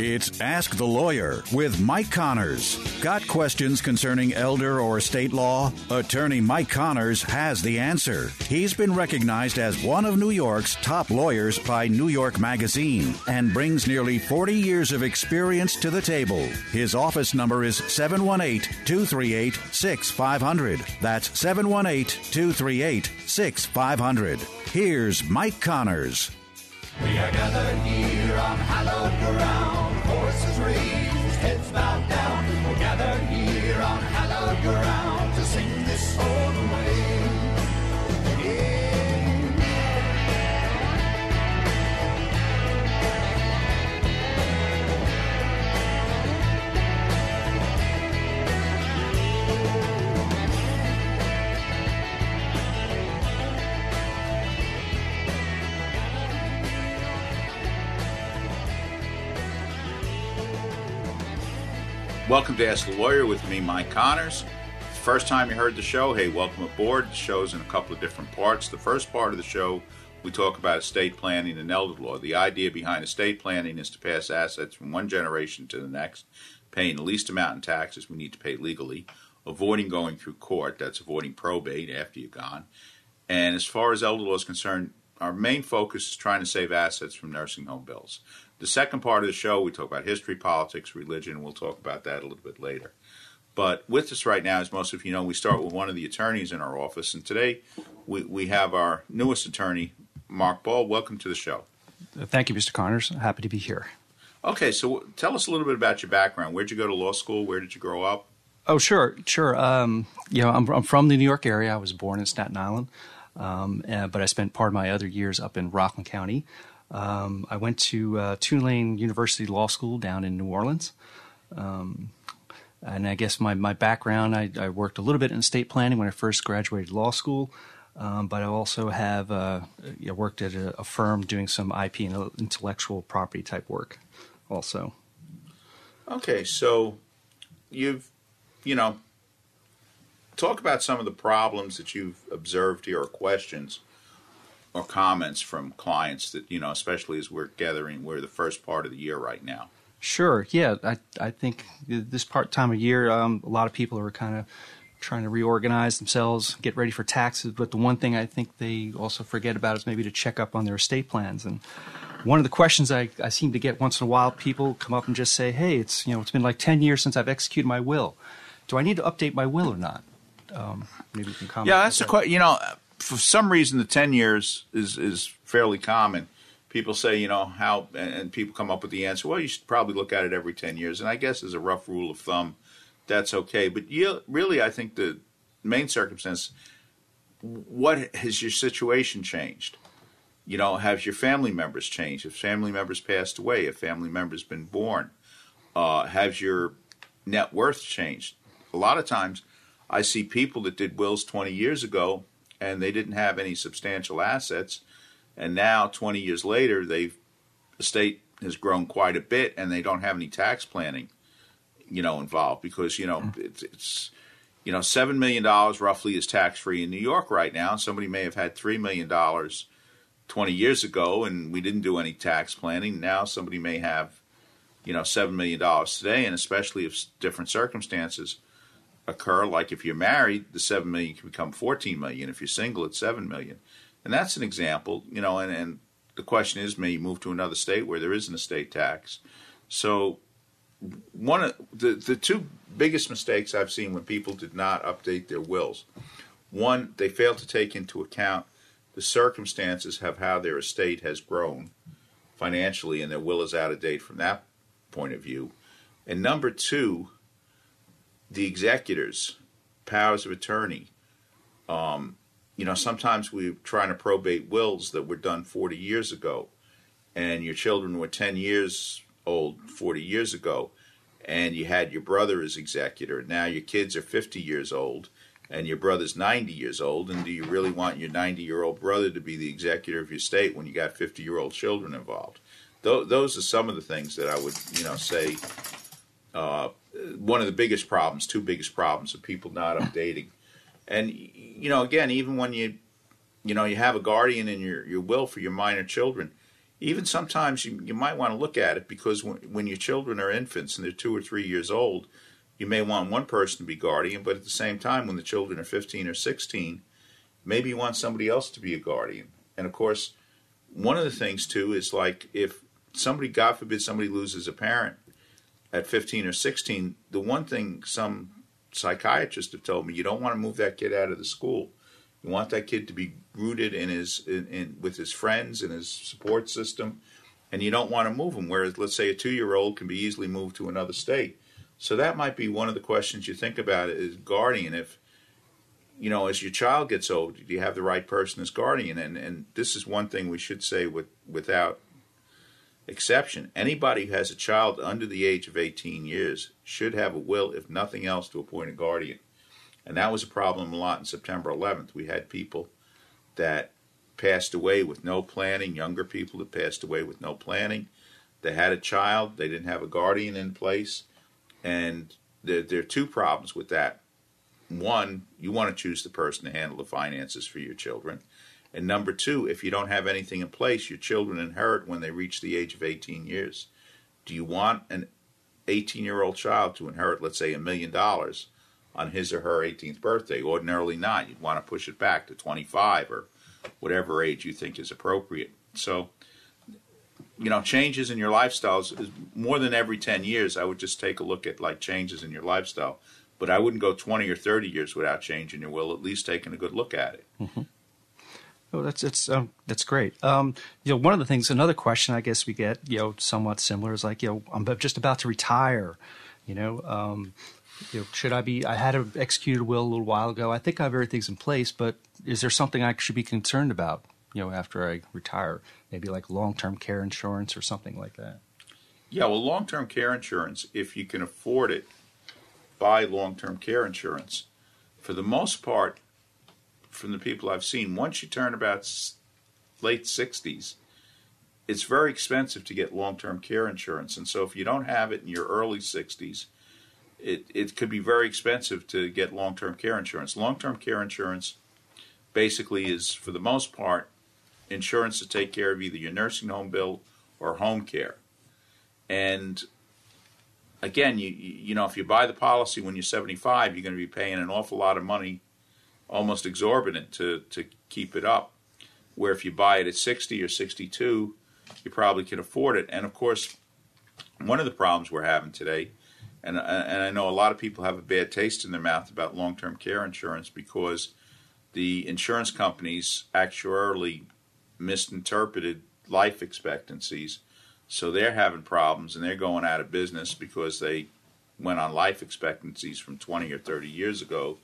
It's Ask the Lawyer with Mike Connors. Got questions concerning elder or state law? Attorney Mike Connors has the answer. He's been recognized as one of New York's top lawyers by New York Magazine and brings nearly 40 years of experience to the table. His office number is 718-238-6500. That's 718-238-6500. Here's Mike Connors. We are gathered here on hallowed ground, voices raised, heads bowed down. We're gathered here on hallowed ground to sing this old way. Welcome to Ask the Lawyer with me, Mike Connors. First time you heard the show, hey, welcome aboard. The show's in a couple of different parts. The first part of the show, we talk about estate planning and elder law. The idea behind estate planning is to pass assets from one generation to the next, paying the least amount in taxes we need to pay legally, avoiding going through court, that's avoiding probate after you're gone. And as far as elder law is concerned, our main focus is trying to save assets from nursing home bills. The second part of the show, we talk about history, politics, religion. We'll talk about that a little bit later. But with us right now, as most of you know, we start with one of the attorneys in our office. And today we have our newest attorney, Mark Ball. Welcome to the show. Thank you, Mr. Connors. Happy to be here. Okay, so tell us a little bit about your background. Where'd you go to law school? Where did you grow up? Oh, sure. I'm from the New York area. I was born in Staten Island, but I spent part of my other years up in Rockland County. I went to Tulane University Law School down in New Orleans. And I guess my background, I worked a little bit in estate planning when I first graduated law school, but I also have worked at a firm doing some IP and intellectual property type work also. Okay, so talk about some of the problems that you've observed here or questions or comments from clients that, especially as we're the first part of the year right now. Sure. Yeah. I think this time of year, a lot of people are kind of trying to reorganize themselves, get ready for taxes. But the one thing I think they also forget about is maybe to check up on their estate plans. And one of the questions I seem to get once in a while, people come up and just say, hey, it's been like 10 years since I've executed my will. Do I need to update my will or not? Maybe you can comment. Yeah, that's a question. For some reason, the 10 years is fairly common. People say, and people come up with the answer, well, you should probably look at it every 10 years. And I guess as a rough rule of thumb, that's okay. But really, I think the main circumstance, what has your situation changed? Have your family members changed? Have family members passed away? Have family members been born? Has your net worth changed? A lot of times, I see people that did wills 20 years ago, and they didn't have any substantial assets, and now 20 years later, the state has grown quite a bit, and they don't have any tax planning, involved because it's $7 million roughly is tax free in New York right now. And somebody may have had $3 million 20 years ago, and we didn't do any tax planning. Now somebody may have $7 million today, and especially if different circumstances occur, like if you're married, the $7 million can become $14 million. If you're single, it's $7 million, and that's an example. And the question is, may you move to another state where there is an estate tax? So, one of the two biggest mistakes I've seen when people did not update their wills: one, they failed to take into account the circumstances of how their estate has grown financially, and their will is out of date from that point of view. And number two, the executors, powers of attorney. Sometimes we're trying to probate wills that were done 40 years ago, and your children were 10 years old 40 years ago, and you had your brother as executor. Now your kids are 50 years old, and your brother's 90 years old, and do you really want your 90-year-old brother to be the executor of your estate when you got 50-year-old children involved? Those are some of the things that I would, say one of the biggest problems, two biggest problems of people not updating. And, again, even when you have a guardian in your will for your minor children, even sometimes you might want to look at it, because when your children are infants and they're 2 or 3 years old, you may want one person to be guardian, but at the same time, when the children are 15 or 16, maybe you want somebody else to be a guardian. And, of course, one of the things, too, is like if somebody, God forbid, somebody loses a parent at 15 or 16, the one thing some psychiatrists have told me, you don't want to move that kid out of the school. You want that kid to be rooted in with his friends and his support system, and you don't want to move him, whereas, let's say, a 2-year-old can be easily moved to another state. So that might be one of the questions you think about is guardian. If, as your child gets old, do you have the right person as guardian? And this is one thing we should say without exception. Anybody who has a child under the age of 18 years should have a will, if nothing else, to appoint a guardian. And that was a problem a lot in September 11th. We had people that passed away with no planning, younger people that passed away with no planning. They had a child. They didn't have a guardian in place. And there are two problems with that. One, you want to choose the person to handle the finances for your children. And number two, if you don't have anything in place, your children inherit when they reach the age of 18 years. Do you want an 18-year-old child to inherit, let's say, $1 million on his or her 18th birthday? Ordinarily not. You'd want to push it back to 25 or whatever age you think is appropriate. So, changes in your lifestyles is more than every 10 years. I would just take a look at changes in your lifestyle, but I wouldn't go 20 or 30 years without changing your will, at least taking a good look at it. Mm-hmm. Oh, that's great. One of the things, another question I guess we get, somewhat similar is I'm just about to retire, should I be? I had an executed will a little while ago. I think I have everything's in place, but is there something I should be concerned about, after I retire? Maybe long-term care insurance or something like that. Yeah, well, long-term care insurance, if you can afford it, buy long-term care insurance. For the most part, from the people I've seen, once you turn about late 60s, it's very expensive to get long-term care insurance. And so if you don't have it in your early 60s, it could be very expensive to get long-term care insurance. Long-term care insurance basically is, for the most part, insurance to take care of either your nursing home bill or home care. And again, if you buy the policy when you're 75, you're going to be paying an awful lot of money, almost exorbitant, to keep it up. Where if you buy it at 60 or 62, you probably can afford it. And of course, one of the problems we're having today, and I know a lot of people have a bad taste in their mouth about long-term care insurance because the insurance companies actuarially misinterpreted life expectancies. So they're having problems and they're going out of business because they went on life expectancies from 20 or 30 years ago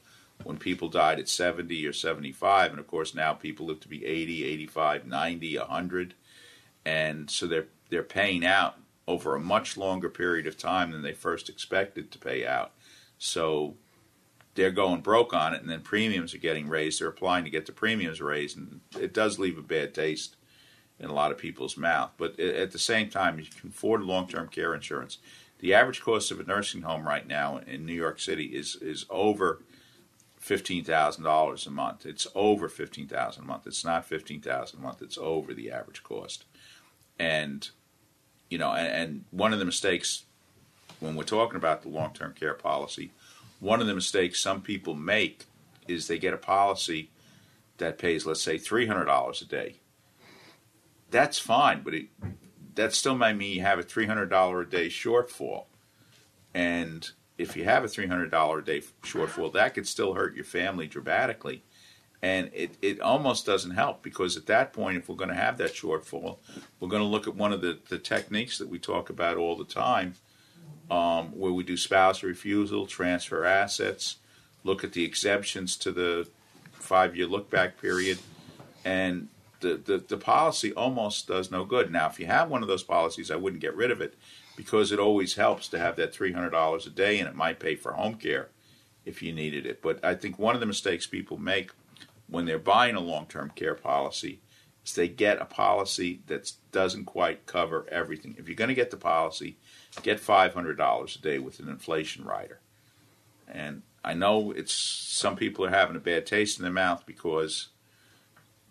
when people died at 70 or 75. And, of course, now people live to be 80, 85, 90, 100. And so they're paying out over a much longer period of time than they first expected to pay out. So they're going broke on it, and then premiums are getting raised. They're applying to get the premiums raised, and it does leave a bad taste in a lot of people's mouth. But at the same time, you can afford long-term care insurance. The average cost of a nursing home right now in New York City is over $15,000 a month. It's over $15,000 a month. It's not $15,000 a month. It's over the average cost. And one of the mistakes when we're talking about the long-term care policy, one of the mistakes some people make is they get a policy that pays, let's say, $300 a day. That's fine, but that still might mean you have a $300 a day shortfall. And if you have a $300 a day shortfall, that could still hurt your family dramatically. And it almost doesn't help, because at that point, if we're going to have that shortfall, we're going to look at one of the techniques that we talk about all the time, where we do spouse refusal, transfer assets, look at the exemptions to the 5-year look-back period, and the policy almost does no good. Now, if you have one of those policies, I wouldn't get rid of it because it always helps to have that $300 a day, and it might pay for home care if you needed it. But I think one of the mistakes people make when they're buying a long-term care policy is they get a policy that doesn't quite cover everything. If you're going to get the policy, get $500 a day with an inflation rider. And I know it's some people are having a bad taste in their mouth because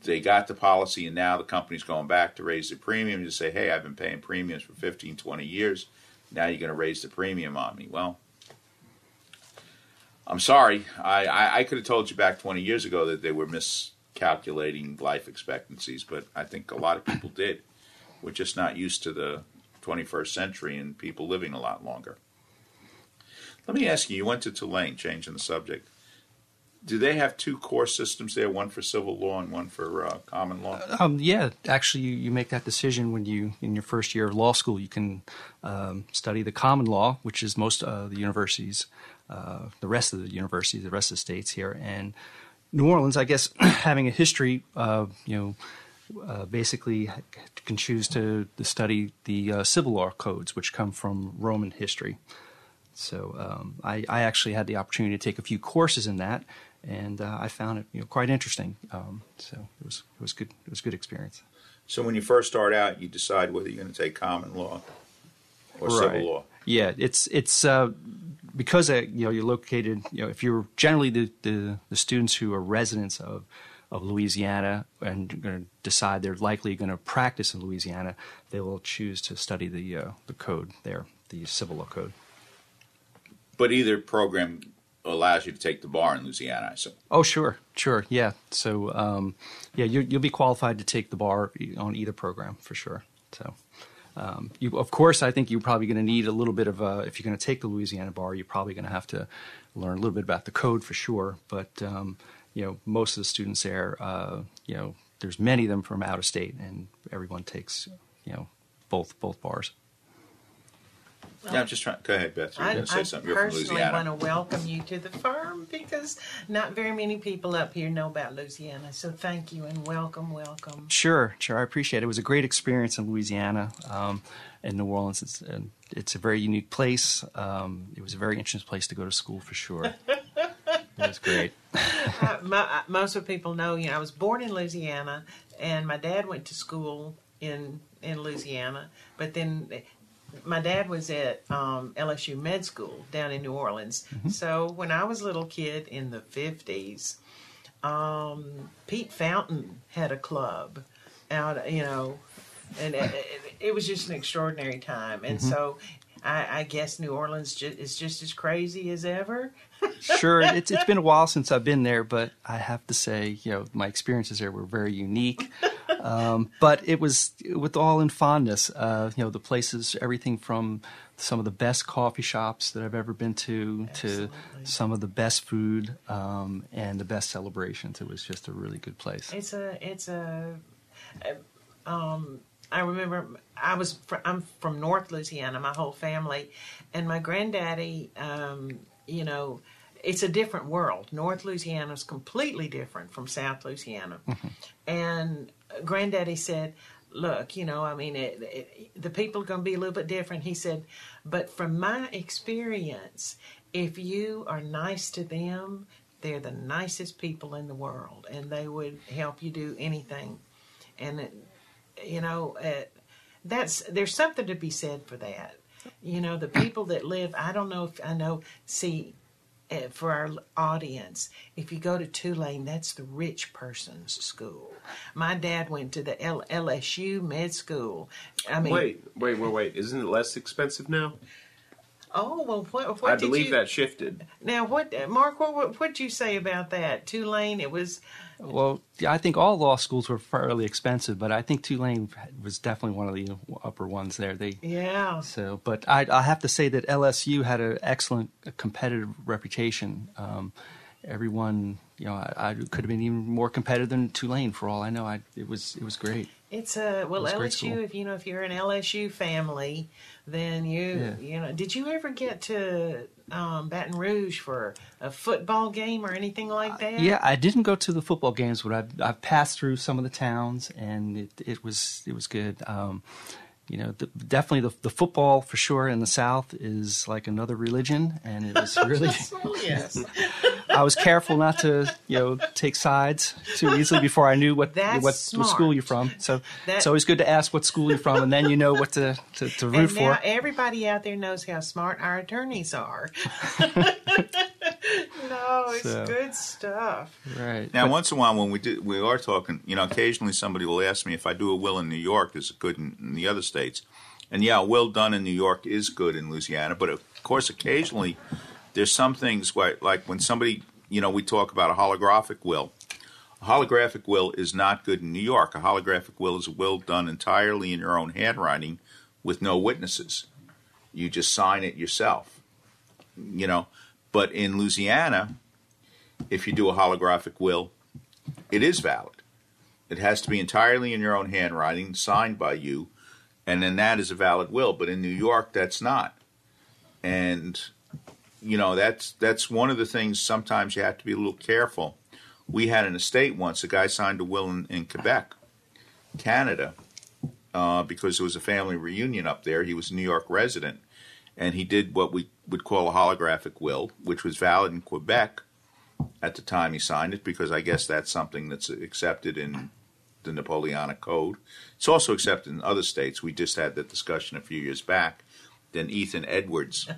they got the policy and now the company's going back to raise the premium to say, hey, I've been paying premiums for 15, 20 years. Now you're going to raise the premium on me. Well, I'm sorry. I could have told you back 20 years ago that they were miscalculating life expectancies, but I think a lot of people did. We're just not used to the 21st century and people living a lot longer. Let me ask you, you went to Tulane, changing the subject. Do they have two core systems there, one for civil law and one for common law? Yeah, actually, you make that decision when you, in your first year of law school, you can study the common law, which is most of the universities, the rest of the states here. And New Orleans, I guess, having a history of, basically can choose to study the civil law codes, which come from Roman history. So I actually had the opportunity to take a few courses in that, and I found it quite interesting. So it was good. It was a good experience. So when you first start out, you decide whether you're going to take common law or civil law. Yeah, it's because you're located. If you're generally the students who are residents of Louisiana and going to decide they're likely going to practice in Louisiana, they will choose to study the code there, the civil law code. But either program allows you to take the bar in Louisiana, I assume. Oh, sure, yeah. So, you'll be qualified to take the bar on either program for sure. So, of course, I think you're probably going to need a little bit of if you're going to take the Louisiana bar, you're probably going to have to learn a little bit about the code for sure. But most of the students there, there's many of them from out of state, and everyone takes both bars. Well, yeah, I'm just trying. Go ahead, Beth. You're going to say something. You're from Louisiana. I personally want to welcome you to the firm because not very many people up here know about Louisiana. So thank you and welcome. Sure. I appreciate it. It was a great experience in Louisiana and New Orleans. It's a very unique place. It was a very interesting place to go to school for sure. That's great. Most of the people know, I was born in Louisiana and my dad went to school in Louisiana, but then my dad was at LSU Med School down in New Orleans. Mm-hmm. So when I was a little kid in the 50s, Pete Fountain had a club out, and it was just an extraordinary time. And mm-hmm. So I guess New Orleans is just as crazy as ever. Sure. It's been a while since I've been there, but I have to say, my experiences there were very unique. But it was with all in fondness, the places, everything from some of the best coffee shops that I've ever been to, Absolutely. To some of the best food, and the best celebrations. It was just a really good place. I remember I'm from North Louisiana, my whole family, and my granddaddy, it's a different world. North Louisiana is completely different from South Louisiana. Mm-hmm. And Granddaddy said, look, the people are going to be a little bit different. He said, but from my experience, if you are nice to them, they're the nicest people in the world, and they would help you do anything. And there's something to be said for that. The people that live, I don't know if I know, see, for our audience, if you go to Tulane, that's the rich person's school. My dad went to the LSU Med School. I mean, wait! Isn't it less expensive now? Oh well, what I did believe you, that shifted. Now, Mark? What did you say about that? Tulane, it was. Well, I think all law schools were fairly expensive, but I think Tulane was definitely one of the upper ones there. So, but I have to say that LSU had an excellent competitive reputation. Everyone, I could have been even more competitive than Tulane for all I know. It was great. It's a LSU. If you're an LSU family, then you know. Did you ever get to Baton Rouge for a football game or anything like that? Yeah, I didn't go to the football games, but I passed through some of the towns, and it was good. Definitely the football for sure in the South is like another religion, and it was really. Yes. I was careful not to, take sides too easily before I knew what school you're from. So it's always good to ask what school you're from, and then you know what to root and now for. Everybody out there knows how smart our attorneys are. No, it's good stuff. Right. Now, once in a while, when we are talking, occasionally somebody will ask me if I do a will in New York, is it good in the other states? And yeah, a will done in New York is good in Louisiana, but of course, occasionally there's some things where, like when somebody, we talk about a holographic will. A holographic will is not good in New York. A holographic will is a will done entirely in your own handwriting with no witnesses. You just sign it yourself, But in Louisiana, if you do a holographic will, it is valid. It has to be entirely in your own handwriting, signed by you, and then that is a valid will. But in New York, that's not. And, that's one of the things sometimes you have to be a little careful. We had an estate once, a guy signed a will in Quebec, Canada, because there was a family reunion up there. He was a New York resident. And he did what we would call a holographic will, which was valid in Quebec at the time he signed it, because I guess that's something that's accepted in the Napoleonic Code. It's also accepted in other states. We just had that discussion a few years back. Then Ethan Edwards'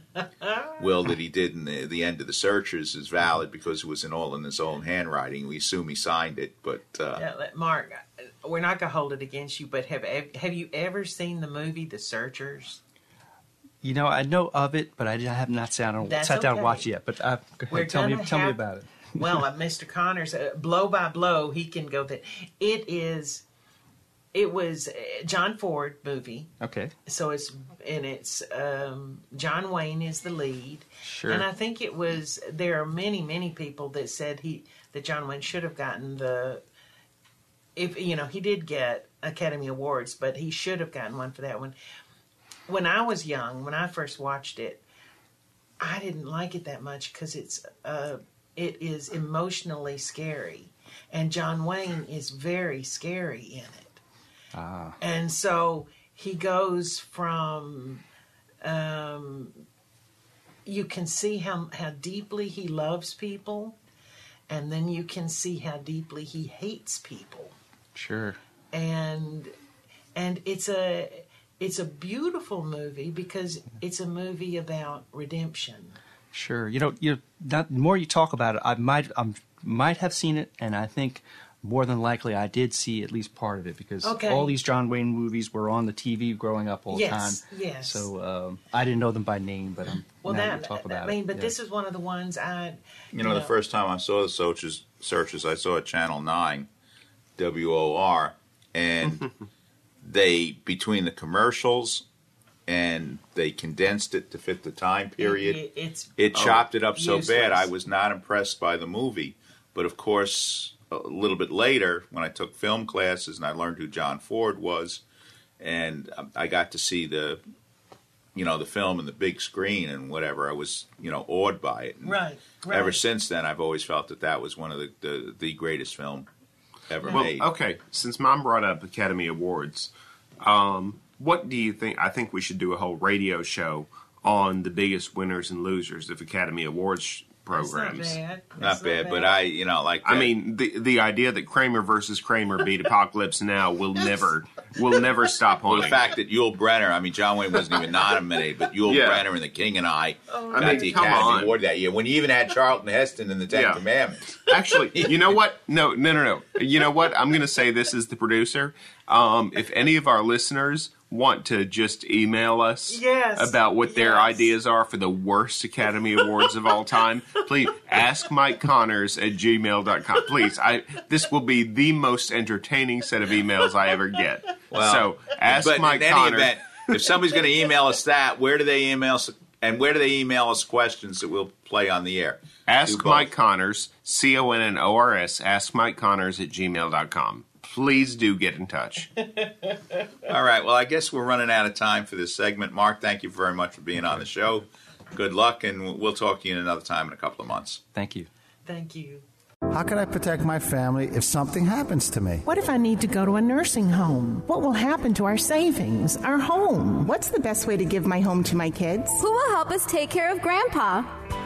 will that he did in the end of The Searchers is valid because it was all in his own handwriting. We assume he signed it, but... Mark, we're not going to hold it against you, but have you ever seen the movie The Searchers? I know of it, but I have not sat down and watched it yet. But tell me about it. Well, Mr. Connors, blow by blow, he can go that it was a John Ford movie. Okay. So it's John Wayne is the lead. Sure. And I think there are many, many people that said that John Wayne should have gotten he did get Academy Awards, but he should have gotten one for that one. When I was young, when I first watched it, I didn't like it that much because it is emotionally scary, and John Wayne is very scary in it. Ah. And so he goes from you can see how deeply he loves people, and then you can see how deeply he hates people. Sure. And it's a beautiful movie because it's a movie about redemption. Sure. The more you talk about it, I might have seen it, and I think more than likely I did see at least part of it because all these John Wayne movies were on the TV growing up all the time. Yes. So I didn't know them by name, but this is one of the ones I... the first time I saw The Searchers, I saw it Channel 9, WOR, and... They, between the commercials and they condensed it to fit the time period, it chopped it up useless. So bad I was not impressed by the movie. But, of course, a little bit later when I took film classes and I learned who John Ford was and I got to see the film and the big screen and whatever, I was, awed by it. Right. Ever since then, I've always felt that was one of the greatest film ever made. Okay, since Mom brought up Academy Awards, what do you think? I think we should do a whole radio show on the biggest winners and losers of Academy Awards programs. That's not bad, but I mean, the idea that Kramer versus Kramer beat Apocalypse Now will never stop haunting. Well, the fact that Yul Brynner, John Wayne wasn't even nominated, but Yul Brynner and The King and I got the Academy Award that year. When you even had Charlton Heston in the Ten Commandments. Actually, you know what? No. You know what? I'm going to say this as the producer. If any of our listeners want to just email us about what their ideas are for the worst Academy Awards of all time, please ask Mike Connors at gmail.com. Please, this will be the most entertaining set of emails I ever get. Well, so ask Mike Connors. Event, if somebody's going to email us that, where do they email us questions that we'll play on the air? Ask Mike Connors, CONNORS, askmikeconnors@gmail.com. please do get in touch. All right. Well, I guess we're running out of time for this segment. Mark, thank you very much for being on the show. Good luck, and we'll talk to you another time in a couple of months. Thank you. Thank you. How can I protect my family if something happens to me? What if I need to go to a nursing home? What will happen to our savings, our home? What's the best way to give my home to my kids? Who will help us take care of Grandpa?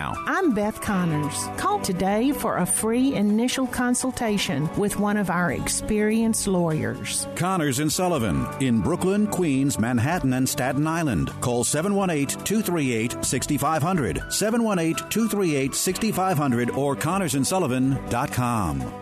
I'm Beth Connors. Call today for a free initial consultation with one of our experienced lawyers. Connors & Sullivan in Brooklyn, Queens, Manhattan, and Staten Island. Call 718-238-6500, 718-238-6500, or ConnorsandSullivan.com.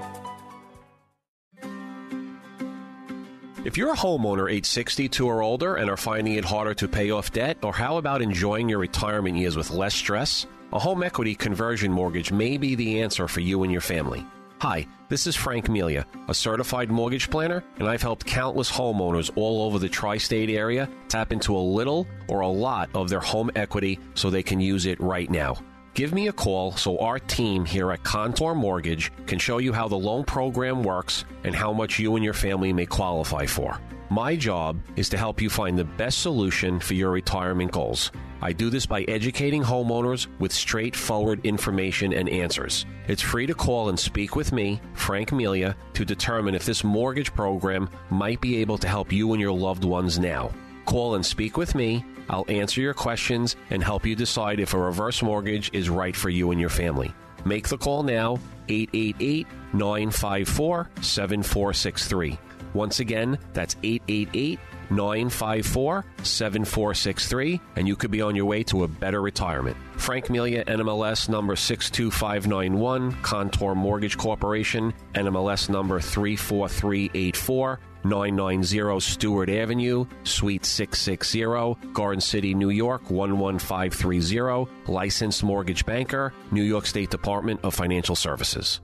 If you're a homeowner age 62 or older and are finding it harder to pay off debt, or how about enjoying your retirement years with less stress? A home equity conversion mortgage may be the answer for you and your family. Hi, this is Frank Melia, a certified mortgage planner, and I've helped countless homeowners all over the tri-state area tap into a little or a lot of their home equity so they can use it right now. Give me a call so our team here at Contour Mortgage can show you how the loan program works and how much you and your family may qualify for. My job is to help you find the best solution for your retirement goals. I do this by educating homeowners with straightforward information and answers. It's free to call and speak with me, Frank Melia, to determine if this mortgage program might be able to help you and your loved ones now. Call and speak with me. I'll answer your questions and help you decide if a reverse mortgage is right for you and your family. Make the call now, 888-954-7463. Once again, that's 888-954-7463, and you could be on your way to a better retirement. Frank Melia, NMLS number 62591, Contour Mortgage Corporation, NMLS number 34384, 990 Stewart Avenue, Suite 660, Garden City, New York, 11530, licensed mortgage banker, New York State Department of Financial Services.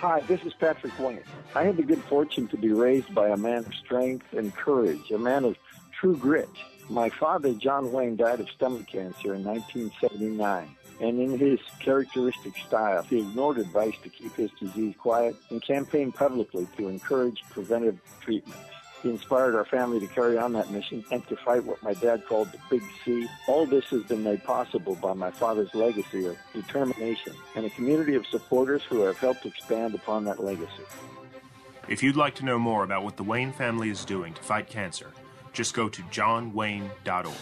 Hi, this is Patrick Wingett. I had the good fortune to be raised by a man of strength and courage, a man of true grit. My father, John Wayne, died of stomach cancer in 1979, and in his characteristic style, he ignored advice to keep his disease quiet and campaigned publicly to encourage preventive treatments. He inspired our family to carry on that mission and to fight what my dad called the Big C. All this has been made possible by my father's legacy of determination and a community of supporters who have helped expand upon that legacy. If you'd like to know more about what the Wayne family is doing to fight cancer, just go to johnwayne.org.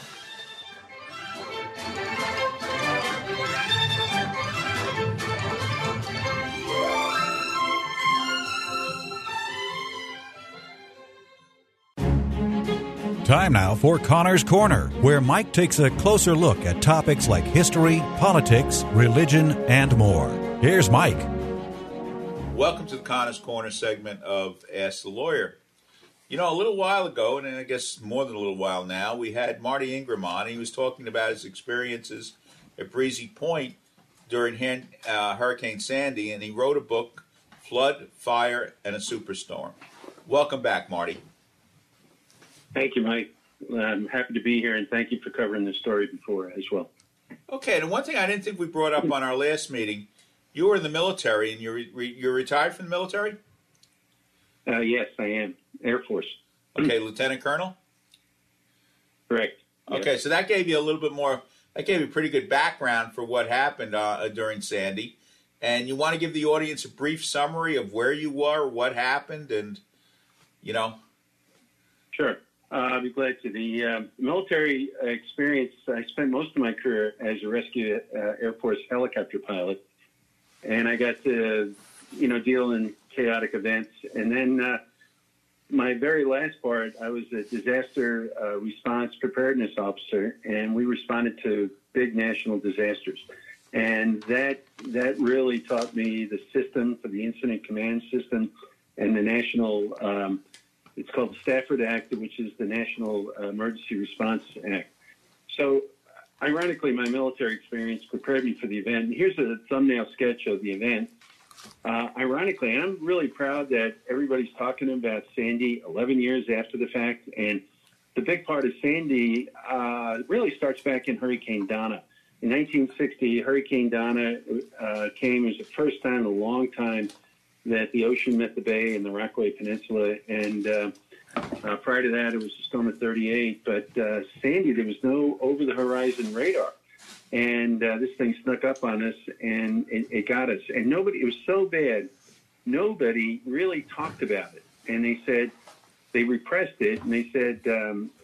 Time now for Connors Corner, where Mike takes a closer look at topics like history, politics, religion, and more. Here's Mike. Welcome to the Connors Corner segment of Ask the Lawyer. You know, a little while ago, and I guess more than a little while now, we had Marty Ingram on. He was talking about his experiences at Breezy Point during Hurricane Sandy, and he wrote a book, Flood, Fire, and a Superstorm. Welcome back, Marty. Thank you, Mike. I'm happy to be here, and thank you for covering this story before as well. Okay, and one thing I didn't think we brought up on our last meeting, you were in the military, and you're retired from the military? Yes, I am. Air Force. Okay, Lieutenant Colonel? Correct. Yes. Okay, so that gave you a little bit more, that gave you a pretty good background for what happened during Sandy, and you want to give the audience a brief summary of where you were, what happened, and, you know. Sure. I'll be glad to. The military experience, I spent most of my career as a rescue Air Force helicopter pilot, and I got to, deal in chaotic events. And then my very last part, I was a disaster response preparedness officer, and we responded to big national disasters. And that really taught me the system for the incident command system and the national, it's called the Stafford Act, which is the National Emergency Response Act. So ironically, my military experience prepared me for the event. Here's a thumbnail sketch of the event. Ironically, and I'm really proud that everybody's talking about Sandy 11 years after the fact. And the big part of Sandy really starts back in Hurricane Donna. In 1960, Hurricane Donna came. It was the first time in a long time that the ocean met the bay in the Rockaway Peninsula. And prior to that, it was a storm of 38. But Sandy, there was no over-the-horizon radar. And this thing snuck up on us, and it got us. And nobody, it was so bad, nobody really talked about it. And they said, they repressed it, and they said,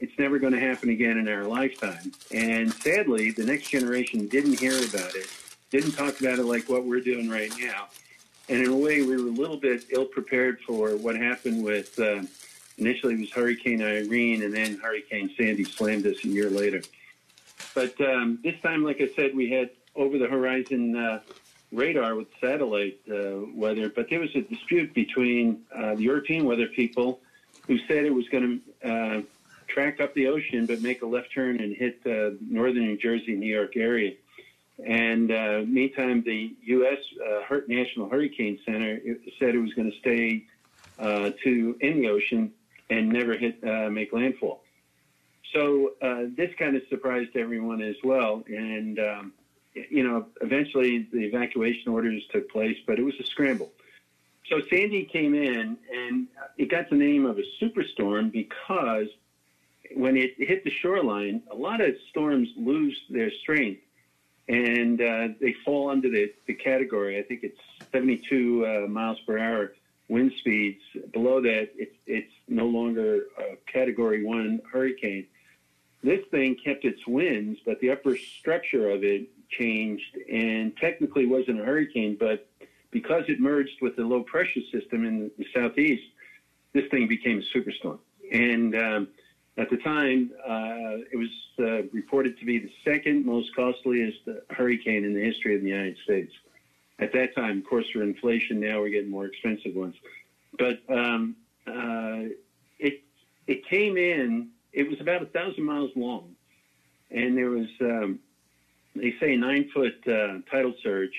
it's never going to happen again in our lifetime. And sadly, the next generation didn't hear about it, didn't talk about it like what we're doing right now. And in a way, we were a little bit ill-prepared for what happened with, initially it was Hurricane Irene, and then Hurricane Sandy slammed us a year later. But this time, like I said, we had over-the-horizon radar with satellite weather. But there was a dispute between the European weather people who said it was going to track up the ocean but make a left turn and hit northern New Jersey, New York area. And meantime, the U.S. National Hurricane Center said it was going to stay in the ocean and never make landfall. So this kind of surprised everyone as well. And, you know, eventually the evacuation orders took place, but it was a scramble. So Sandy came in, and it got the name of a superstorm because when it hit the shoreline, a lot of storms lose their strength, and they fall under the category. I think it's 72 miles per hour wind speeds. Below that, it's no longer a Category 1 hurricane. This thing kept its winds, but the upper structure of it changed and technically wasn't a hurricane, but because it merged with the low pressure system in the southeast, this thing became a superstorm. And at the time, it was reported to be the second most costliest hurricane in the history of the United States. At that time, of course, for inflation, now we're getting more expensive ones. But it came in. It was about 1,000 miles long, and there was, they say, 9-foot tidal surge.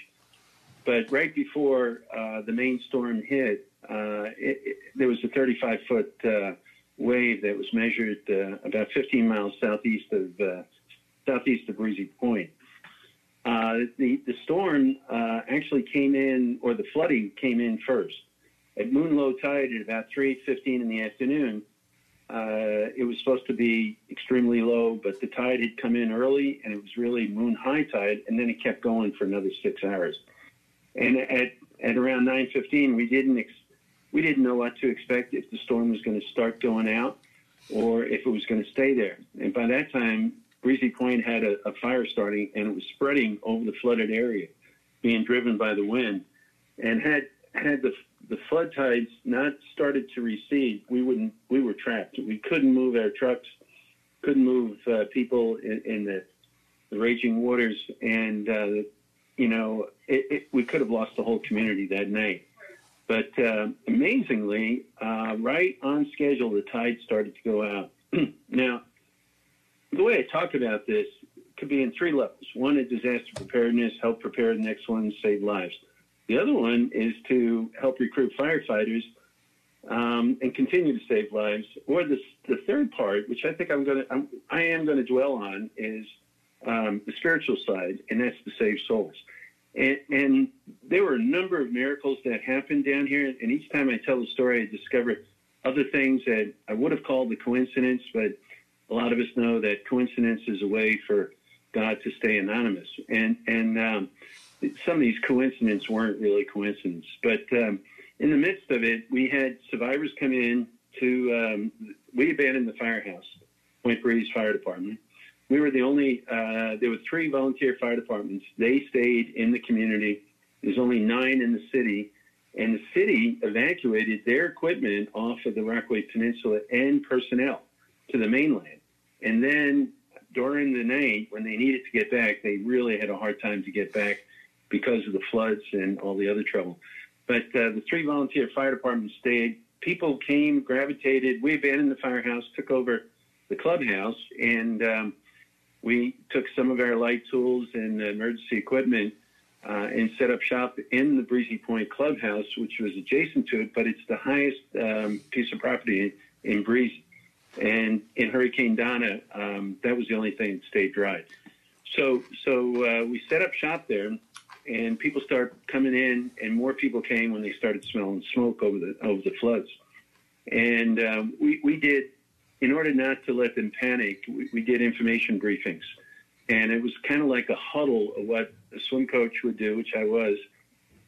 But right before the main storm hit, there was a 35-foot wave that was measured about 15 miles southeast of Breezy Point. The storm actually came in, or the flooding came in first. At moon low tide at about 3:15 in the afternoon, it was supposed to be extremely low, but the tide had come in early, and it was really moon high tide, and then it kept going for another 6 hours. And at around 9:15, we didn't know what to expect, if the storm was going to start going out or if it was going to stay there. And by that time, Breezy Point had a fire starting, and it was spreading over the flooded area, being driven by the wind. And had the flood tides not started to recede, we were trapped. We couldn't move our trucks, couldn't move people in the raging waters, and you know, we could have lost the whole community that night. But amazingly, right on schedule, the tide started to go out. Now, the way I talk about this could be in three levels. One is disaster preparedness, help prepare the next one, save lives. The other one is to help recruit firefighters and continue to save lives. Or the third part, which I think I am going to dwell on, is the spiritual side, and that's to save souls. And there were a number of miracles that happened down here, and each time I tell the story, I discover other things that I would have called a coincidence, but a lot of us know that coincidence is a way for God to stay anonymous. And some of these coincidences weren't really coincidences. But in the midst of it, we had survivors come in we abandoned the firehouse, Point Breeze Fire Department. We were the only, there were 3 volunteer fire departments. They stayed in the community. There's only 9 in the city. And the city evacuated their equipment off of the Rockaway Peninsula and personnel to the mainland. And then during the night, when they needed to get back, they really had a hard time to get back because of the floods and all the other trouble. But the three volunteer fire departments stayed. People came, gravitated. We abandoned the firehouse, took over the clubhouse, and we took some of our light tools and emergency equipment and set up shop in the Breezy Point clubhouse, which was adjacent to it, but it's the highest piece of property in Breezy. And in Hurricane Donna, that was the only thing that stayed dry. So we set up shop there, and people started coming in, and more people came when they started smelling smoke over the floods. And we did, in order not to let them panic, we did information briefings. And it was kind of like a huddle of what a swim coach would do, which I was.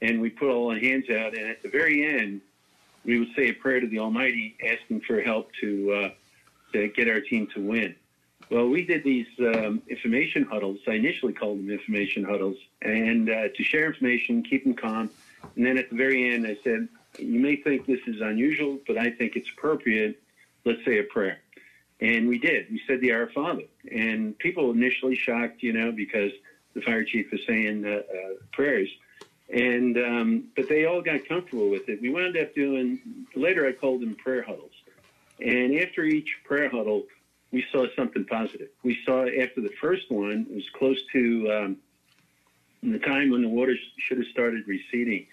And we put all our hands out, and at the very end, we would say a prayer to the Almighty, asking for help to get our team to win. Well, we did these information huddles. I initially called them information huddles, and to share information, keep them calm. And then at the very end, I said, you may think this is unusual, but I think it's appropriate. Let's say a prayer. And we did. We said the Our Father. And people initially shocked, because the fire chief was saying prayers. And but they all got comfortable with it. We wound up doing, later I called them prayer huddles. And after each prayer huddle, we saw something positive. We saw after the first one, it was close to the time when the water should have started receding.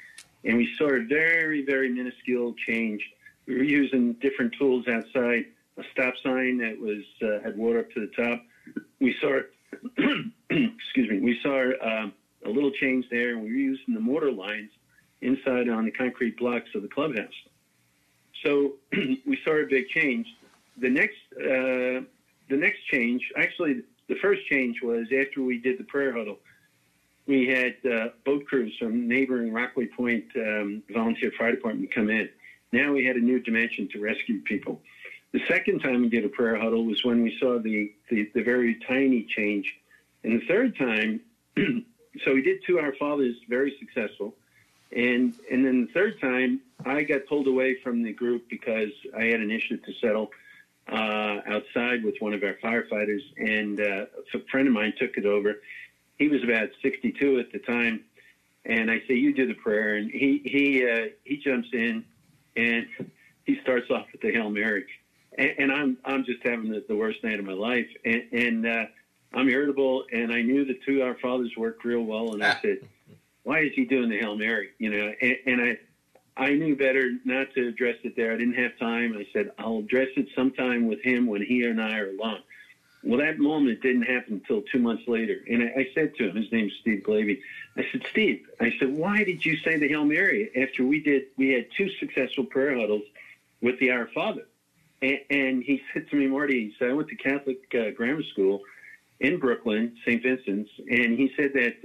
And we saw a very, very minuscule change. We were using different tools outside, a stop sign that was had water up to the top. We saw, excuse me, a little change there, and we were using the mortar lines inside on the concrete blocks of the clubhouse. So we saw a big change. The next change, actually, the first change was after we did the prayer huddle. We had boat crews from neighboring Rockaway Point volunteer fire department come in. Now we had a new dimension to rescue people. The second time we did a prayer huddle was when we saw the very tiny change. And the third time, so we did two Our Fathers, very successful. And then the third time, I got pulled away from the group because I had an issue to settle outside with one of our firefighters. And a friend of mine took it over. He was about 62 at the time. And I say, you do the prayer. And he jumps in. And he starts off with the Hail Mary, and I'm just having the worst night of my life, and I'm irritable, and I knew the two Our Fathers worked real well, and I said, why is he doing the Hail Mary? And I knew better not to address it there. I didn't have time. I said, I'll address it sometime with him when he and I are alone. Well, that moment didn't happen until 2 months later, and I said to him, his name's Steve Glavey, I said, Steve, why did you say the Hail Mary after we had two successful prayer huddles with the Our Father? And he said to me, Marty, he said, I went to Catholic grammar school in Brooklyn, St. Vincent's, and he said that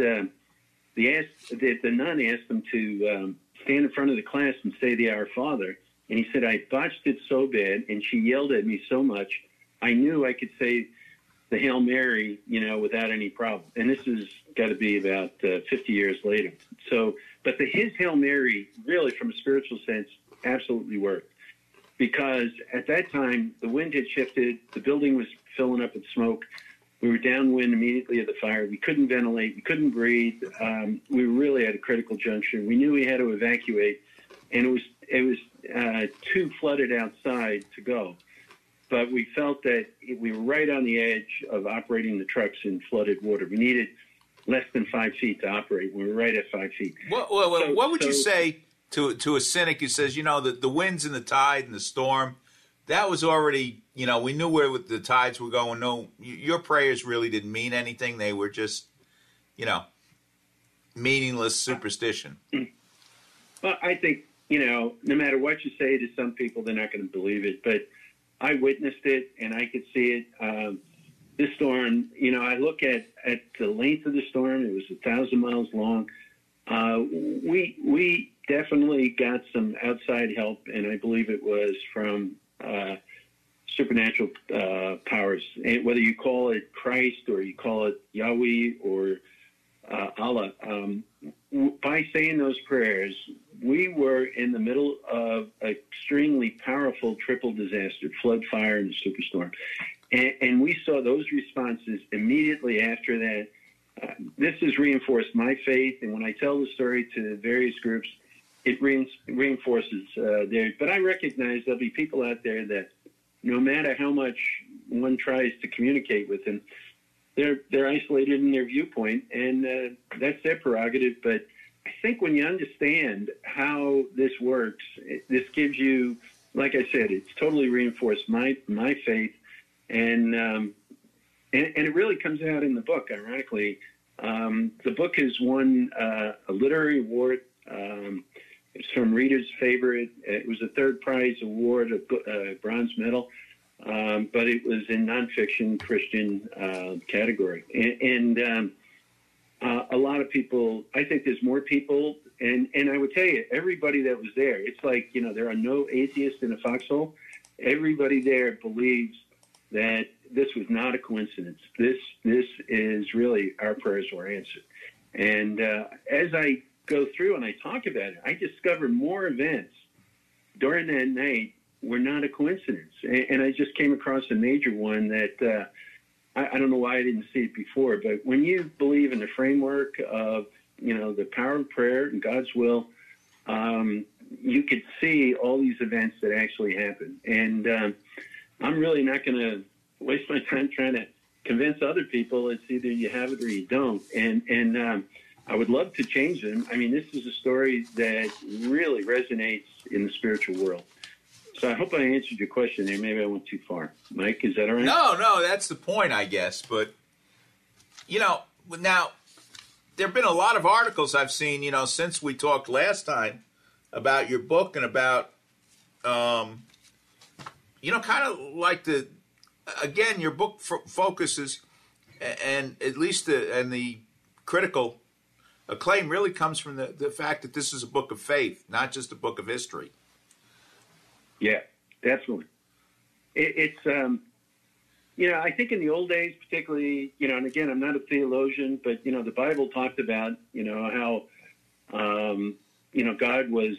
the nun asked him to stand in front of the class and say the Our Father, and he said, I botched it so bad, and she yelled at me so much, I knew I could say the Hail Mary, without any problem. And this has got to be about 50 years later. So, but his Hail Mary, really from a spiritual sense, absolutely worked. Because at that time, the wind had shifted, the building was filling up with smoke. We were downwind immediately of the fire. We couldn't ventilate, we couldn't breathe. We were really at a critical juncture. We knew we had to evacuate, and it was too flooded outside to go. But we felt that we were right on the edge of operating the trucks in flooded water. We needed less than 5 feet to operate. We were right at 5 feet. What would you say to a cynic who says, the winds and the tide and the storm, that was already, we knew where the tides were going. No, your prayers really didn't mean anything. They were just, meaningless superstition. Well, I think, no matter what you say to some people, they're not going to believe it. But I witnessed it, and I could see it. This storm, I look at the length of the storm. It was 1,000 miles long. We definitely got some outside help, and I believe it was from supernatural powers. And whether you call it Christ or you call it Yahweh or Allah, by saying those prayers, we were in the middle of an extremely powerful triple disaster, flood, fire, and superstorm. And we saw those responses immediately after that. This has reinforced my faith, and when I tell the story to various groups, it reinforces theirs. But I recognize there'll be people out there that no matter how much one tries to communicate with them, they're isolated in their viewpoint, and that's their prerogative. But I think when you understand how this works, this gives you, like I said, it's totally reinforced my faith, and it really comes out in the book. Ironically, the book has won a literary award. It's from Reader's Favorite. It was a third prize award, a bronze medal, but it was in nonfiction Christian category. And a lot of people, I think there's more people, and I would tell you, everybody that was there, it's like, there are no atheists in a foxhole. Everybody there believes that this was not a coincidence. This is really, our prayers were answered. And as I go through and I talk about it, I discover more events during that night were not a coincidence. And I just came across a major one that I don't know why I didn't see it before, but when you believe in the framework of, the power of prayer and God's will, you could see all these events that actually happen. And I'm really not going to waste my time trying to convince other people. It's either you have it or you don't. And I would love to change them. I mean, this is a story that really resonates in the spiritual world. So I hope I answered your question there. Maybe I went too far. Mike, is that all right? No, that's the point, I guess. But, now, there have been a lot of articles I've seen, since we talked last time about your book and about, kind of like again, your book focuses, and at least the critical acclaim really comes from the fact that this is a book of faith, not just a book of history. Yeah, definitely. It's I think in the old days particularly, and again, I'm not a theologian, but, the Bible talked about, how, God was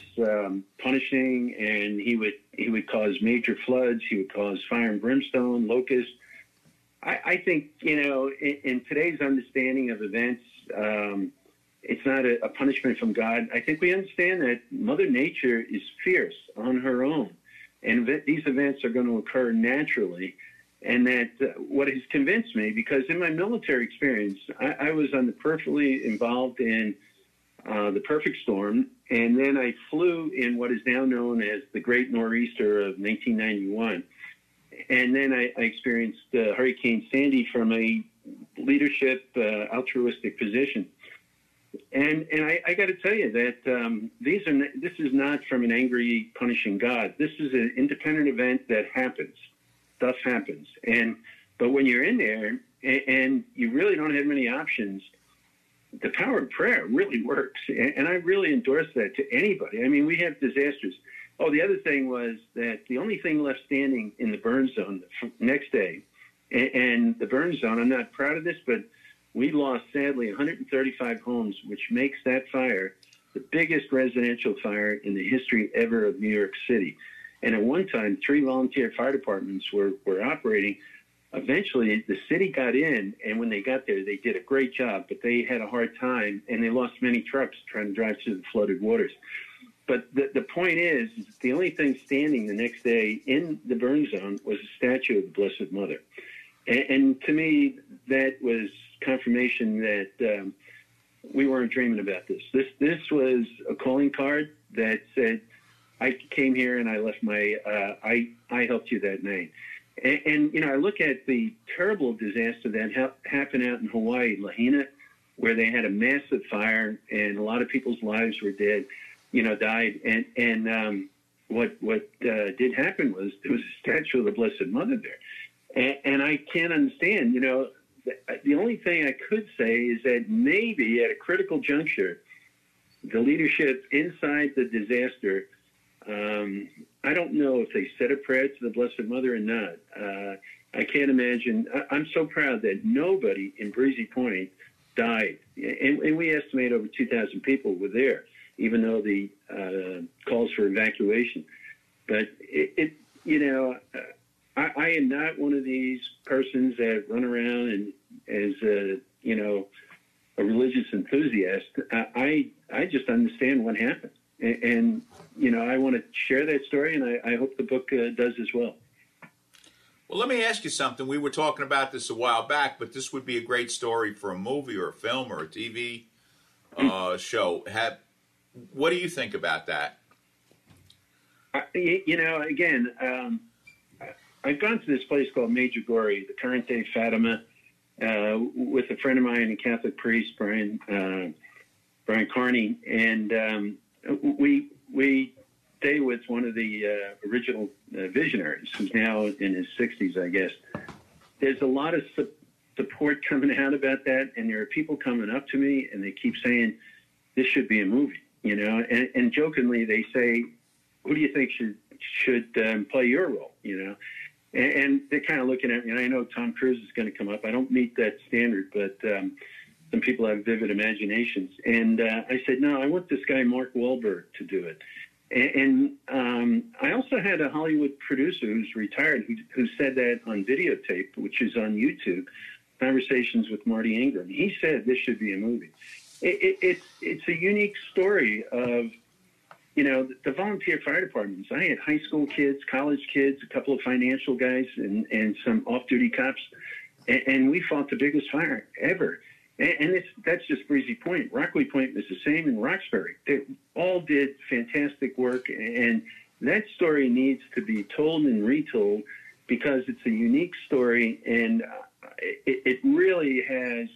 punishing, and he would cause major floods. He would cause fire and brimstone, locusts. I think, in today's understanding of events, it's not a punishment from God. I think we understand that Mother Nature is fierce on her own, and that these events are going to occur naturally. And that what has convinced me, because in my military experience, I was perfectly involved in the perfect storm, and then I flew in what is now known as the Great Nor'easter of 1991. And then I experienced Hurricane Sandy from a leadership altruistic position. And I got to tell you that this is not from an angry, punishing God. This is an independent event that happens. Stuff happens. But when you're in there and you really don't have many options, the power of prayer really works. And I really endorse that to anybody. I mean, we have disasters. Oh, the other thing was that the only thing left standing in the burn zone the next day, and the burn zone, I'm not proud of this, but we lost, sadly, 135 homes, which makes that fire the biggest residential fire in the history ever of New York City. And at one time, 3 volunteer fire departments were operating. Eventually, the city got in, and when they got there, they did a great job, but they had a hard time, and they lost many trucks trying to drive through the flooded waters. But the point is the only thing standing the next day in the burn zone was a statue of the Blessed Mother. And to me, that was confirmation that we weren't dreaming about this. This was a calling card that said, I came here and I left my, I helped you that night. And I look at the terrible disaster that happened out in Hawaii, Lahaina, where they had a massive fire and a lot of people's lives were dead, died. And what did happen was there was a statue of the Blessed Mother there. And I can't understand, the only thing I could say is that maybe at a critical juncture, the leadership inside the disaster, I don't know if they said a prayer to the Blessed Mother or not. I can't imagine. I'm so proud that nobody in Breezy Point died. And we estimate over 2,000 people were there. even though the calls for evacuation. But I am not one of these persons that run around and as a religious enthusiast. I just understand what happened. And I want to share that story, and I hope the book does as well. Well, let me ask you something. We were talking about this a while back, but this would be a great story for a movie or a film or a TV show. What do you think about that? I've gone to this place called Major Glory, the current-day Fatima, with a friend of mine, a Catholic priest, Brian Carney, and we stay with one of the original visionaries, who's now in his 60s, I guess. There's a lot of support coming out about that, and there are people coming up to me, and they keep saying, this should be a movie, and jokingly they say, who do you think should play your role, And they're kind of looking at me, and I know Tom Cruise is going to come up. I don't meet that standard, but some people have vivid imaginations. And I said, no, I want this guy Mark Wahlberg to do it. And I also had a Hollywood producer who's retired who said that on videotape, which is on YouTube, Conversations with Marty Ingram. He said this should be a movie. It's a unique story of, the volunteer fire departments. I had high school kids, college kids, a couple of financial guys, and some off-duty cops, and we fought the biggest fire ever. And that's just Breezy Point. Rockaway Point was the same in Roxbury. They all did fantastic work, and that story needs to be told and retold because it's a unique story, and it really has,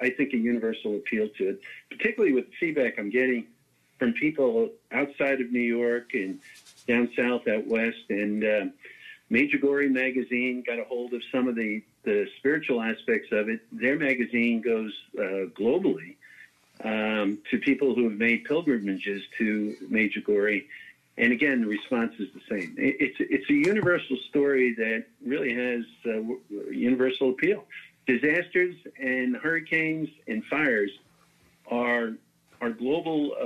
I think, a universal appeal to it, particularly with the feedback I'm getting from people outside of New York and down south, out west, and Major Glory magazine got a hold of some of the spiritual aspects of it. Their magazine goes globally to people who have made pilgrimages to Major Glory. And again, the response is the same. It's a universal story that really has universal appeal. Disasters and hurricanes and fires are global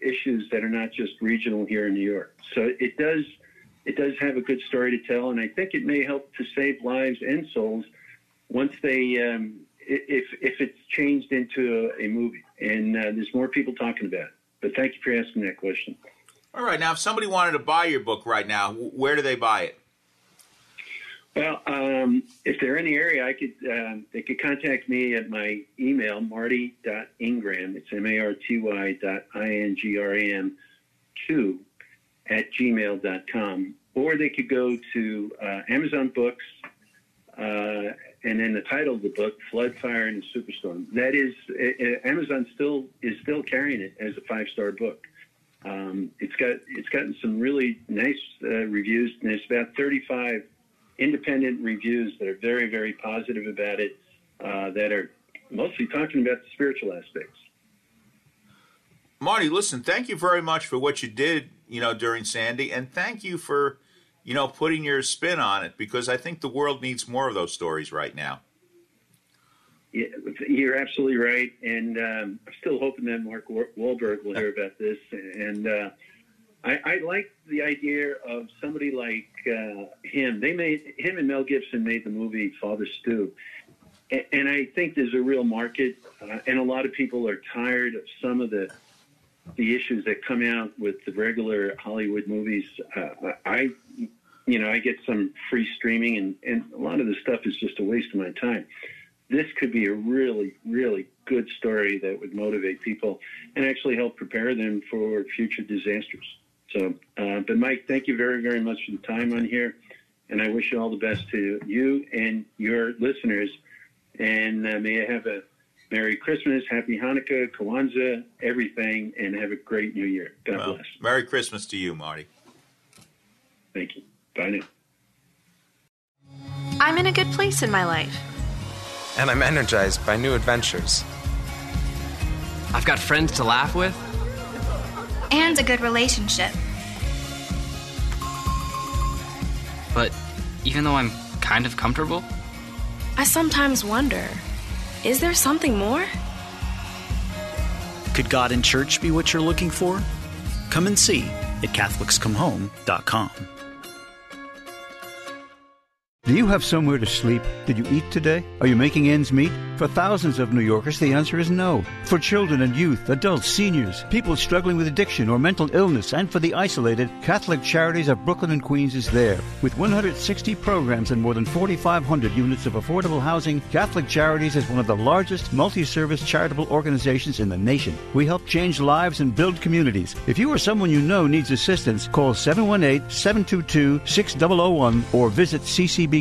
issues that are not just regional here in New York. So it does have a good story to tell, and I think it may help to save lives and souls once they, if it's changed into a movie. And there's more people talking about it. But thank you for asking that question. All right. Now, if somebody wanted to buy your book right now, where do they buy it? Well, if they're in the area, they could contact me at my email, marty.ingram, it's marty.ingram2 @gmail.com, or they could go to Amazon Books, and then the title of the book, Flood, Fire, and Superstorm. That is, Amazon is still carrying it as a 5-star book. It's gotten some really nice reviews, and it's about 35 independent reviews that are very, very positive about it, that are mostly talking about the spiritual aspects. Marty, listen, thank you very much for what you did, during Sandy, and thank you for, putting your spin on it, because I think the world needs more of those stories right now. Yeah, you're absolutely right, and I'm still hoping that Mark Wahlberg will hear about this, and I like the idea of somebody like him. Him and Mel Gibson made the movie Father Stew. And I think there's a real market, and a lot of people are tired of some of the issues that come out with the regular Hollywood movies. I get some free streaming, and a lot of the stuff is just a waste of my time. This could be a really, really good story that would motivate people and actually help prepare them for future disasters. So, but Mike, thank you very, very much for the time on here. And I wish you all the best to you and your listeners. And may I have a Merry Christmas, Happy Hanukkah, Kwanzaa, everything, and have a great New Year. God bless. Merry Christmas to you, Marty. Thank you. Bye now. I'm in a good place in my life. And I'm energized by new adventures. I've got friends to laugh with. And a good relationship. But even though I'm kind of comfortable, I sometimes wonder, is there something more? Could God and church be what you're looking for? Come and see at CatholicsComeHome.com. Do you have somewhere to sleep? Did you eat today? Are you making ends meet? For thousands of New Yorkers, the answer is no. For children and youth, adults, seniors, people struggling with addiction or mental illness, and for the isolated, Catholic Charities of Brooklyn and Queens is there. With 160 programs and more than 4,500 units of affordable housing, Catholic Charities is one of the largest multi-service charitable organizations in the nation. We help change lives and build communities. If you or someone you know needs assistance, call 718-722-6001 or visit ccbq.org.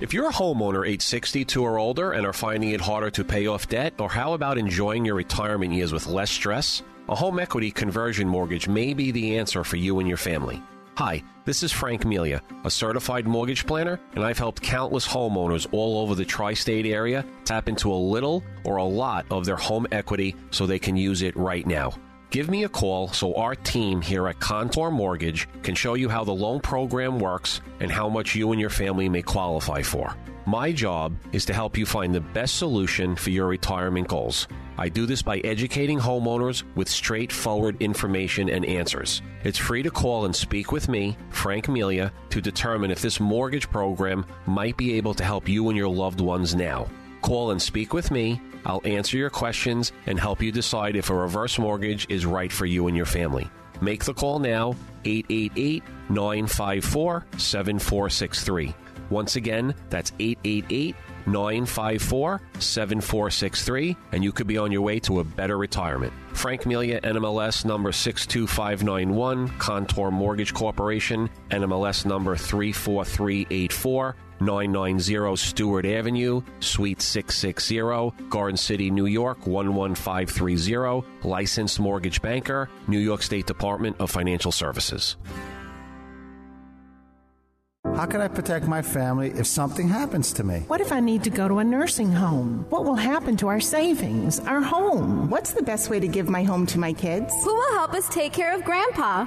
If you're a homeowner age 62 or older and are finding it harder to pay off debt, or how about enjoying your retirement years with less stress, a home equity conversion mortgage may be the answer for you and your family. Hi, this is Frank Melia, a certified mortgage planner, and I've helped countless homeowners all over the tri-state area tap into a little or a lot of their home equity so they can use it right now. Give me a call so our team here at Contour Mortgage can show you how the loan program works and how much you and your family may qualify for. My job is to help you find the best solution for your retirement goals. I do this by educating homeowners with straightforward information and answers. It's free to call and speak with me, Frank Melia, to determine if this mortgage program might be able to help you and your loved ones now. Call and speak with me. I'll answer your questions and help you decide if a reverse mortgage is right for you and your family. Make the call now, 888-954-7463. Once again, that's 888-954-7463, and you could be on your way to a better retirement. Frank Melia, NMLS number 62591, Contour Mortgage Corporation, NMLS number 34384. 990 Stewart Avenue, Suite 660, Garden City, New York, 11530, licensed mortgage banker, New York State Department of Financial Services. How can I protect my family if something happens to me? What if I need to go to a nursing home? What will happen to our savings, our home? What's the best way to give my home to my kids? Who will help us take care of Grandpa?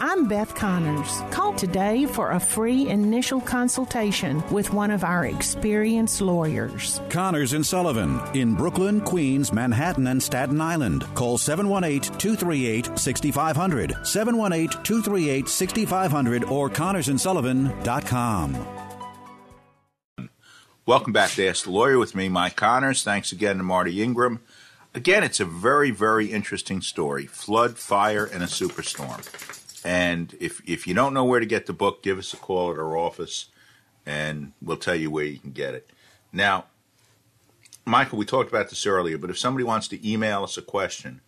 I'm Beth Connors. Call today for a free initial consultation with one of our experienced lawyers. Connors and Sullivan in Brooklyn, Queens, Manhattan, and Staten Island. Call 718-238-6500, 718-238-6500, or ConnorsandSullivan.com. Welcome back to Ask the Lawyer with me, Mike Connors. Thanks again to Marty Ingram. Again, it's a very, very interesting story. Flood, Fire, and a Superstorm. And if you don't know where to get the book, give us a call at our office, and we'll tell you where you can get it. Now, Michael, we talked about this earlier, but if somebody wants to email us a question,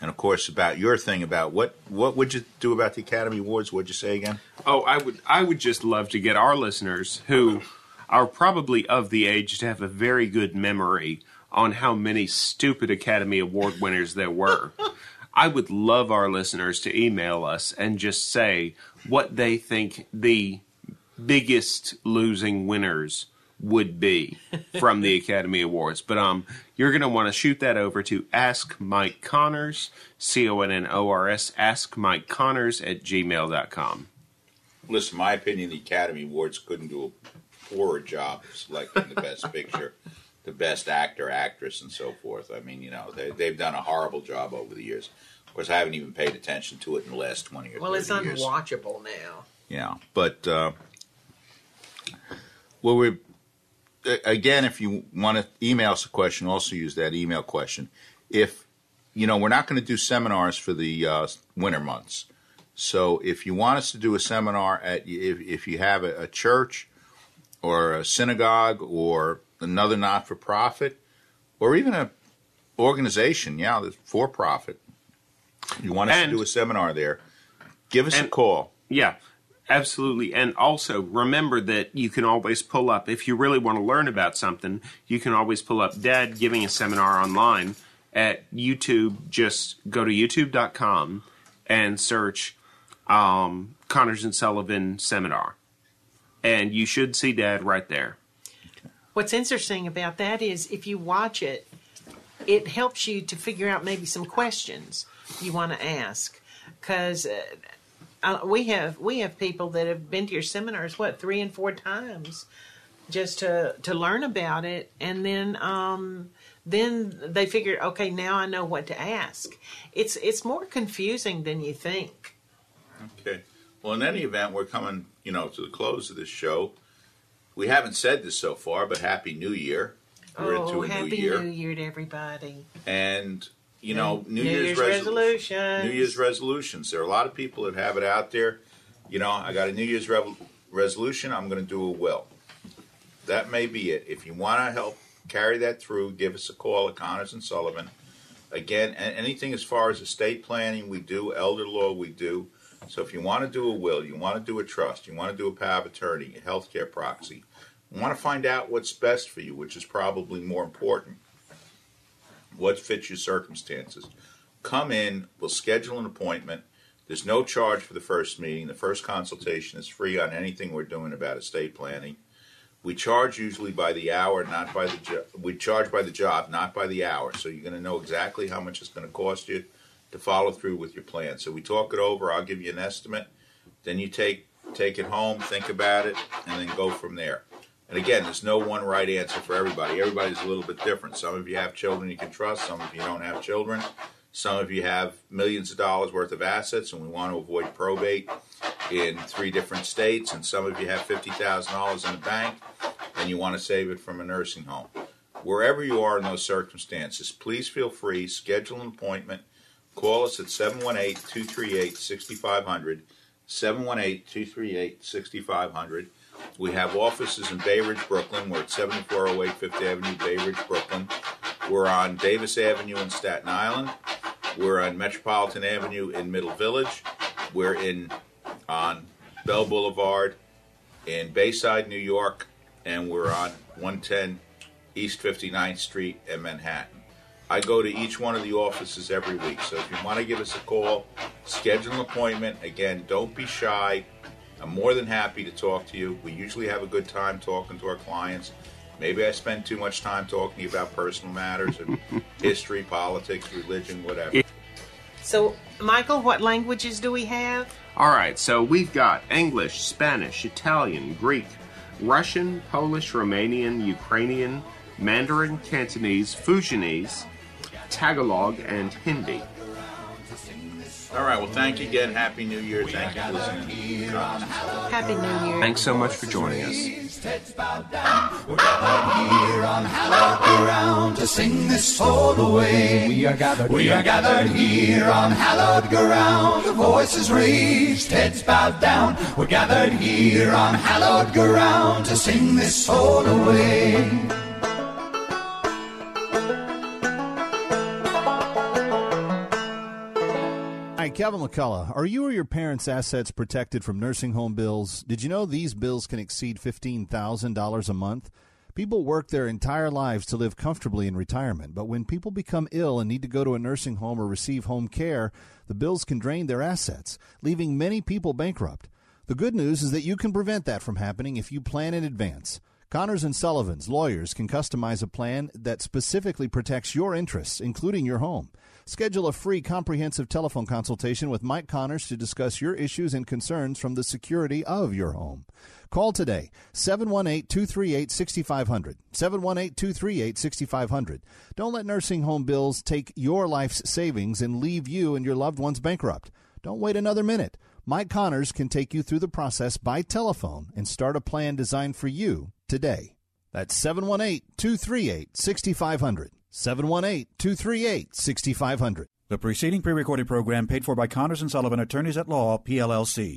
and, of course, about your thing, about what would you do about the Academy Awards? What would you say again? Oh, I would just love to get our listeners, who are probably of the age to have a very good memory on how many stupid Academy Award winners there were. I would love our listeners to email us and just say what they think the biggest losing winners would be from the Academy Awards. But you're going to want to shoot that over to Ask Mike Connors, Connors, askmikeconnors@gmail.com. Listen, my opinion, the Academy Awards couldn't do a poorer job of selecting the best picture, the best actor, actress, and so forth. I mean, you know, they've done a horrible job over the years. Of course, I haven't even paid attention to it in the last 20 or 30 years. Well, it's unwatchable now. Yeah, but again, if you want to email us a question, also use that email question. If, you know, we're not going to do seminars for the winter months. So if you want us to do a seminar if you have a church or a synagogue or another not-for-profit, or even an organization, that's for-profit, you want us to do a seminar there, give us a call. Yeah, Absolutely. And also remember that you can always pull up, if you really want to learn about something, you can always pull up Dad giving a seminar online at YouTube. Just go to youtube.com and search Connors and Sullivan seminar. And you should see Dad right there. What's interesting about that is if you watch it, it helps you to figure out maybe some questions you want to ask. Because we have people that have been to your seminars, 3 and 4 times just to learn about it. And then they figure, okay, now I know what to ask. It's more confusing than you think. Okay. Well, in any event, we're coming, to the close of this show. We haven't said this so far, but Happy New Year. We're into a new year. Happy New Year to everybody. And... New Year's resolutions. New Year's resolutions. There are a lot of people that have it out there. I got a New Year's resolution. I'm going to do a will. That may be it. If you want to help carry that through, give us a call at Connors and Sullivan. Again, anything as far as estate planning, we do. Elder law, we do. So if you want to do a will, you want to do a trust, you want to do a power of attorney, a healthcare proxy, you want to find out what's best for you, which is probably more important. What fits your circumstances? Come in. We'll schedule an appointment. There's no charge for the first meeting. The first consultation is free on anything we're doing about estate planning. We charge usually by the hour, not by the job. We charge by the job, not by the hour. So you're going to know exactly how much it's going to cost you to follow through with your plan. So we talk it over. I'll give you an estimate. Then you take it home, think about it, and then go from there. And again, there's no one right answer for everybody. Everybody's a little bit different. Some of you have children you can trust. Some of you don't have children. Some of you have millions of dollars worth of assets, and we want to avoid probate in 3 different states. And some of you have $50,000 in the bank, and you want to save it from a nursing home. Wherever you are in those circumstances, please feel free. Schedule an appointment. Call us at 718-238-6500, 718-238-6500. We have offices in Bay Ridge, Brooklyn. We're at 7408 Fifth Avenue, Bay Ridge, Brooklyn. We're on Davis Avenue in Staten Island. We're on Metropolitan Avenue in Middle Village. We're on Bell Boulevard in Bayside, New York. And we're on 110 East 59th Street in Manhattan. I go to each one of the offices every week. So if you want to give us a call, schedule an appointment. Again, don't be shy. I'm more than happy to talk to you. We usually have a good time talking to our clients. Maybe I spend too much time talking to you about personal matters and history, politics, religion, whatever. So, Michael, what languages do we have? All right, so we've got English, Spanish, Italian, Greek, Russian, Polish, Romanian, Ukrainian, Mandarin, Cantonese, Fujianese, Tagalog, and Hindi. All right, well, thank you again. Happy New Year. Thank you for listening. Happy New Year. Thanks so much for joining us. Heads bowed down. We're gathered here on hallowed ground to sing this soul away. We are gathered here on hallowed ground. The voices raised, heads bowed down. We're gathered here on hallowed ground to sing this soul away. Calvin McCullough, are you or your parents' assets protected from nursing home bills? Did you know these bills can exceed $15,000 a month? People work their entire lives to live comfortably in retirement, but when people become ill and need to go to a nursing home or receive home care, the bills can drain their assets, leaving many people bankrupt. The good news is that you can prevent that from happening if you plan in advance. Connors & Sullivan's lawyers can customize a plan that specifically protects your interests, including your home. Schedule a free comprehensive telephone consultation with Mike Connors to discuss your issues and concerns from the security of your home. Call today, 718-238-6500, 718-238-6500. Don't let nursing home bills take your life's savings and leave you and your loved ones bankrupt. Don't wait another minute. Mike Connors can take you through the process by telephone and start a plan designed for you today. That's 718-238-6500. 718-238-6500. The preceding pre-recorded program paid for by Connors & Sullivan Attorneys at Law, PLLC.